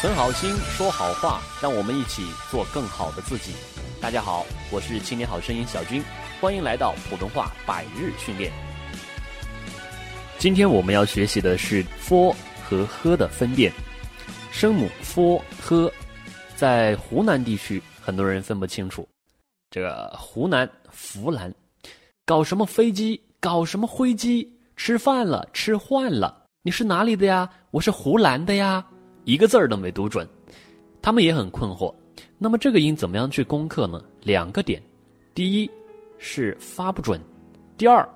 存好心，说好话，让我们一起做更好的自己。大家好，我是青年好声音小军，欢迎来到普通话百日训练。今天我们要学习的是 f 和 h 的分辨，声母 f h， 在湖南地区很多人分不清楚。这个湖南、湖南，搞什么飞机，搞什么灰机，吃饭了，吃换了，你是哪里的呀？我是湖南的呀。一个字儿都没读准，他们也很困惑。那么这个音怎么样去攻克呢？两个点，第一是发不准，第二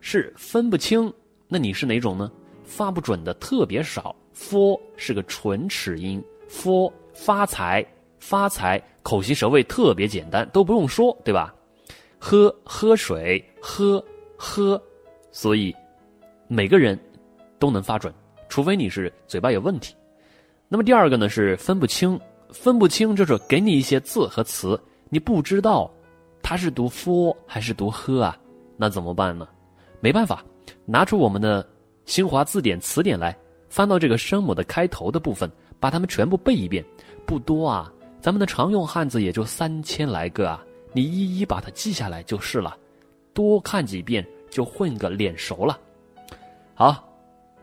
是分不清。那你是哪种呢？发不准的特别少。f 是个唇齿音 ，f 发财，发财口型舌位特别简单，都不用说，对吧？喝喝水，喝喝，所以每个人都能发准，除非你是嘴巴有问题。那么第二个呢是分不清，分不清就是给你一些字和词，你不知道它是读 f 还是读 h 啊，那怎么办呢？没办法，拿出我们的新华字典词典来，翻到这个声母的开头的部分，把它们全部背一遍。不多啊，咱们的常用汉字也就3000来个啊，你一一把它记下来就是了，多看几遍就混个脸熟了。好，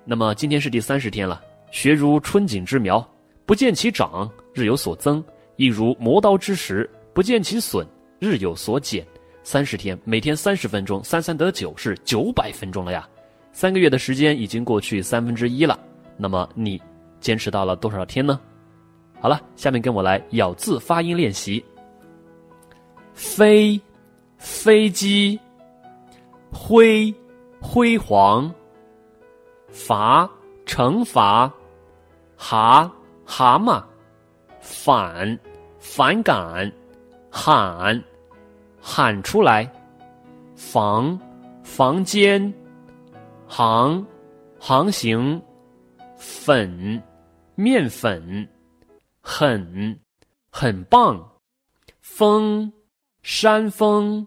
那么今天是第30天了。学如春景之苗，不见其长，日有所增；亦如磨刀之石，不见其损，日有所减。30天，每天30分钟，3×3得9是900分钟了呀。3个月的时间已经过去1/3了，那么你坚持到了多少天呢？好了，下面跟我来咬字发音练习：飞、飞机；辉、辉煌；罚、惩罚；蛤、蛤蟆；反、反感；喊、喊出来；房、房间；航、航行；粉、面粉；很、很棒；峰、山峰；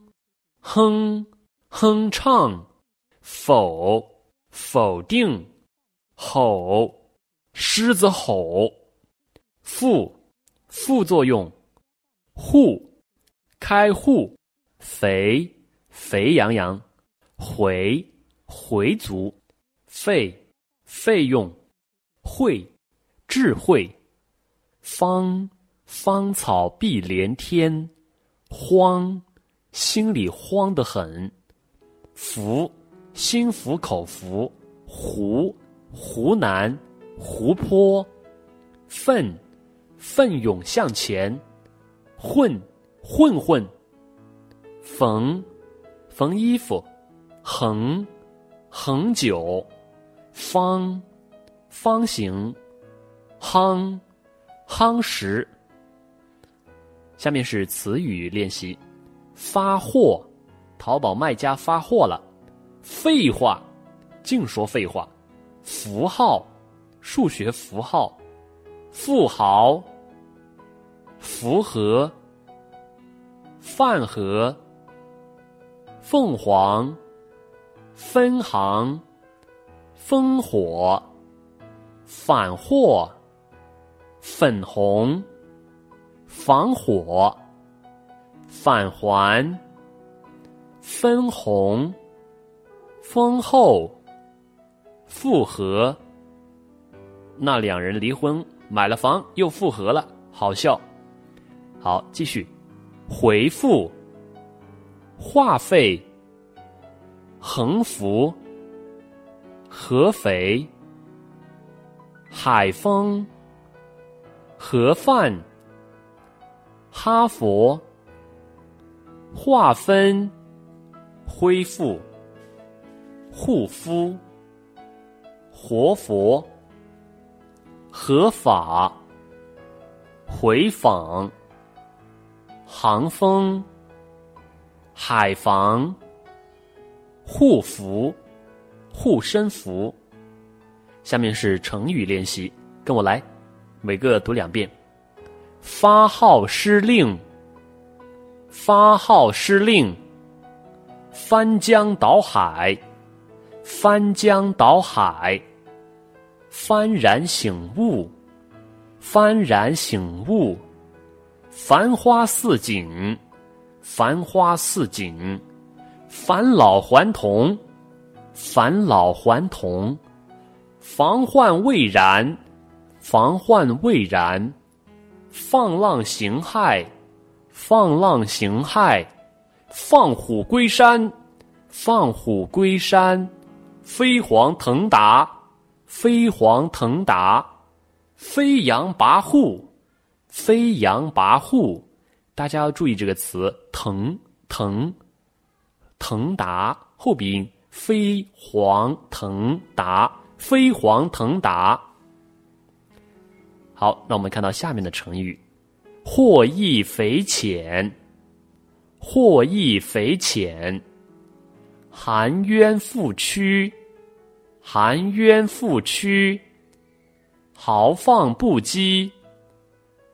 哼、哼唱；否、否定；吼，狮子吼；副，副作用；户，开户；肥，肥羊羊；回，回族；费，费用；慧，智慧；芳，芳草碧连天；慌，心里慌得很；服，心服口服；湖，湖南，湖泊；奋，奋勇向前；混，混混；缝，缝衣服；恒，恒久；方，方形；夯，夯实。下面是词语练习：发货，淘宝卖家发货了；废话，净说废话；符号，数学符号；富豪，符合；饭盒，凤凰；分行，烽火；反货，粉红；防火，返还；分红，丰厚；复合，那2人离婚，买了房又复合了，好笑。好，继续：回复，话费；横幅，合肥；海风，盒饭；哈佛，划分；恢复，护肤；活佛，合法；回访；航风；海防；护符，护身符。下面是成语练习，跟我来，每个读2遍。发号施令，发号施令；翻江倒海，翻江倒海；幡然醒悟，幡然醒悟，繁花似锦，繁花似锦，返老还童，返老还童，防患未然，防患未然，放浪形骸，放浪形骸，放虎归山，放虎归山，飞黄腾达，飞黄腾达，飞扬跋扈，飞扬跋扈。大家要注意这个词，腾腾腾达后鼻音，飞黄腾达，飞黄腾达。好，那我们看到下面的成语，获益匪浅，获益匪浅，含冤负屈，含冤负屈，豪放不羁，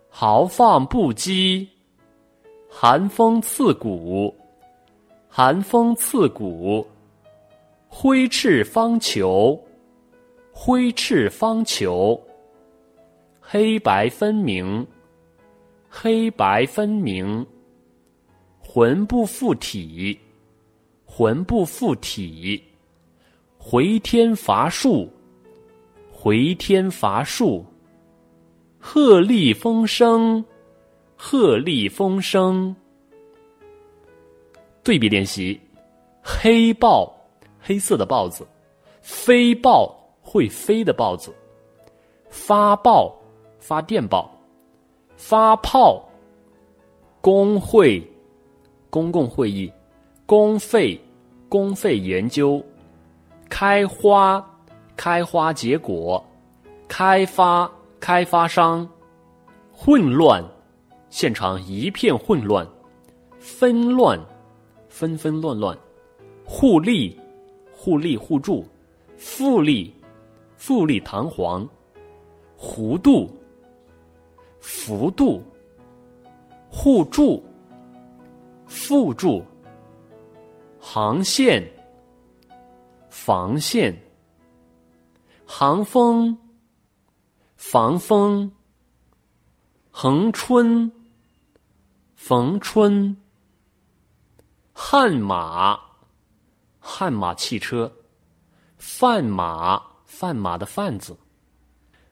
豪放不羁，寒风刺骨，寒风刺骨，挥斥方遒，挥斥方遒，黑白分明，黑白分明，魂不附体，魂不附体，回天乏术，回天乏术，鹤唳风生，鹤唳风生。对比练习，黑豹，黑色的豹子，飞豹，会飞的豹子，发豹，发电报，发炮，工会，公共会议，公费，公费研究，开花，开花结果，开发，开发商，混乱，现场一片混乱，纷乱，纷纷乱乱，互利，互利互助，富丽，富丽堂皇，弧度，幅度，互助，互助，航线，防线，航风，防风，恒春，逢春，悍马，悍马汽车，贩马，贩马的贩字。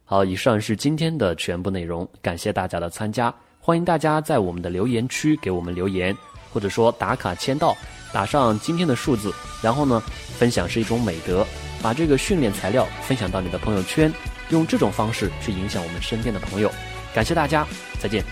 好，以上是今天的全部内容，感谢大家的参加，欢迎大家在我们的留言区给我们留言，或者说打卡签到，打上今天的数字，然后呢，分享是一种美德，把这个训练材料分享到你的朋友圈，用这种方式去影响我们身边的朋友。感谢大家，再见。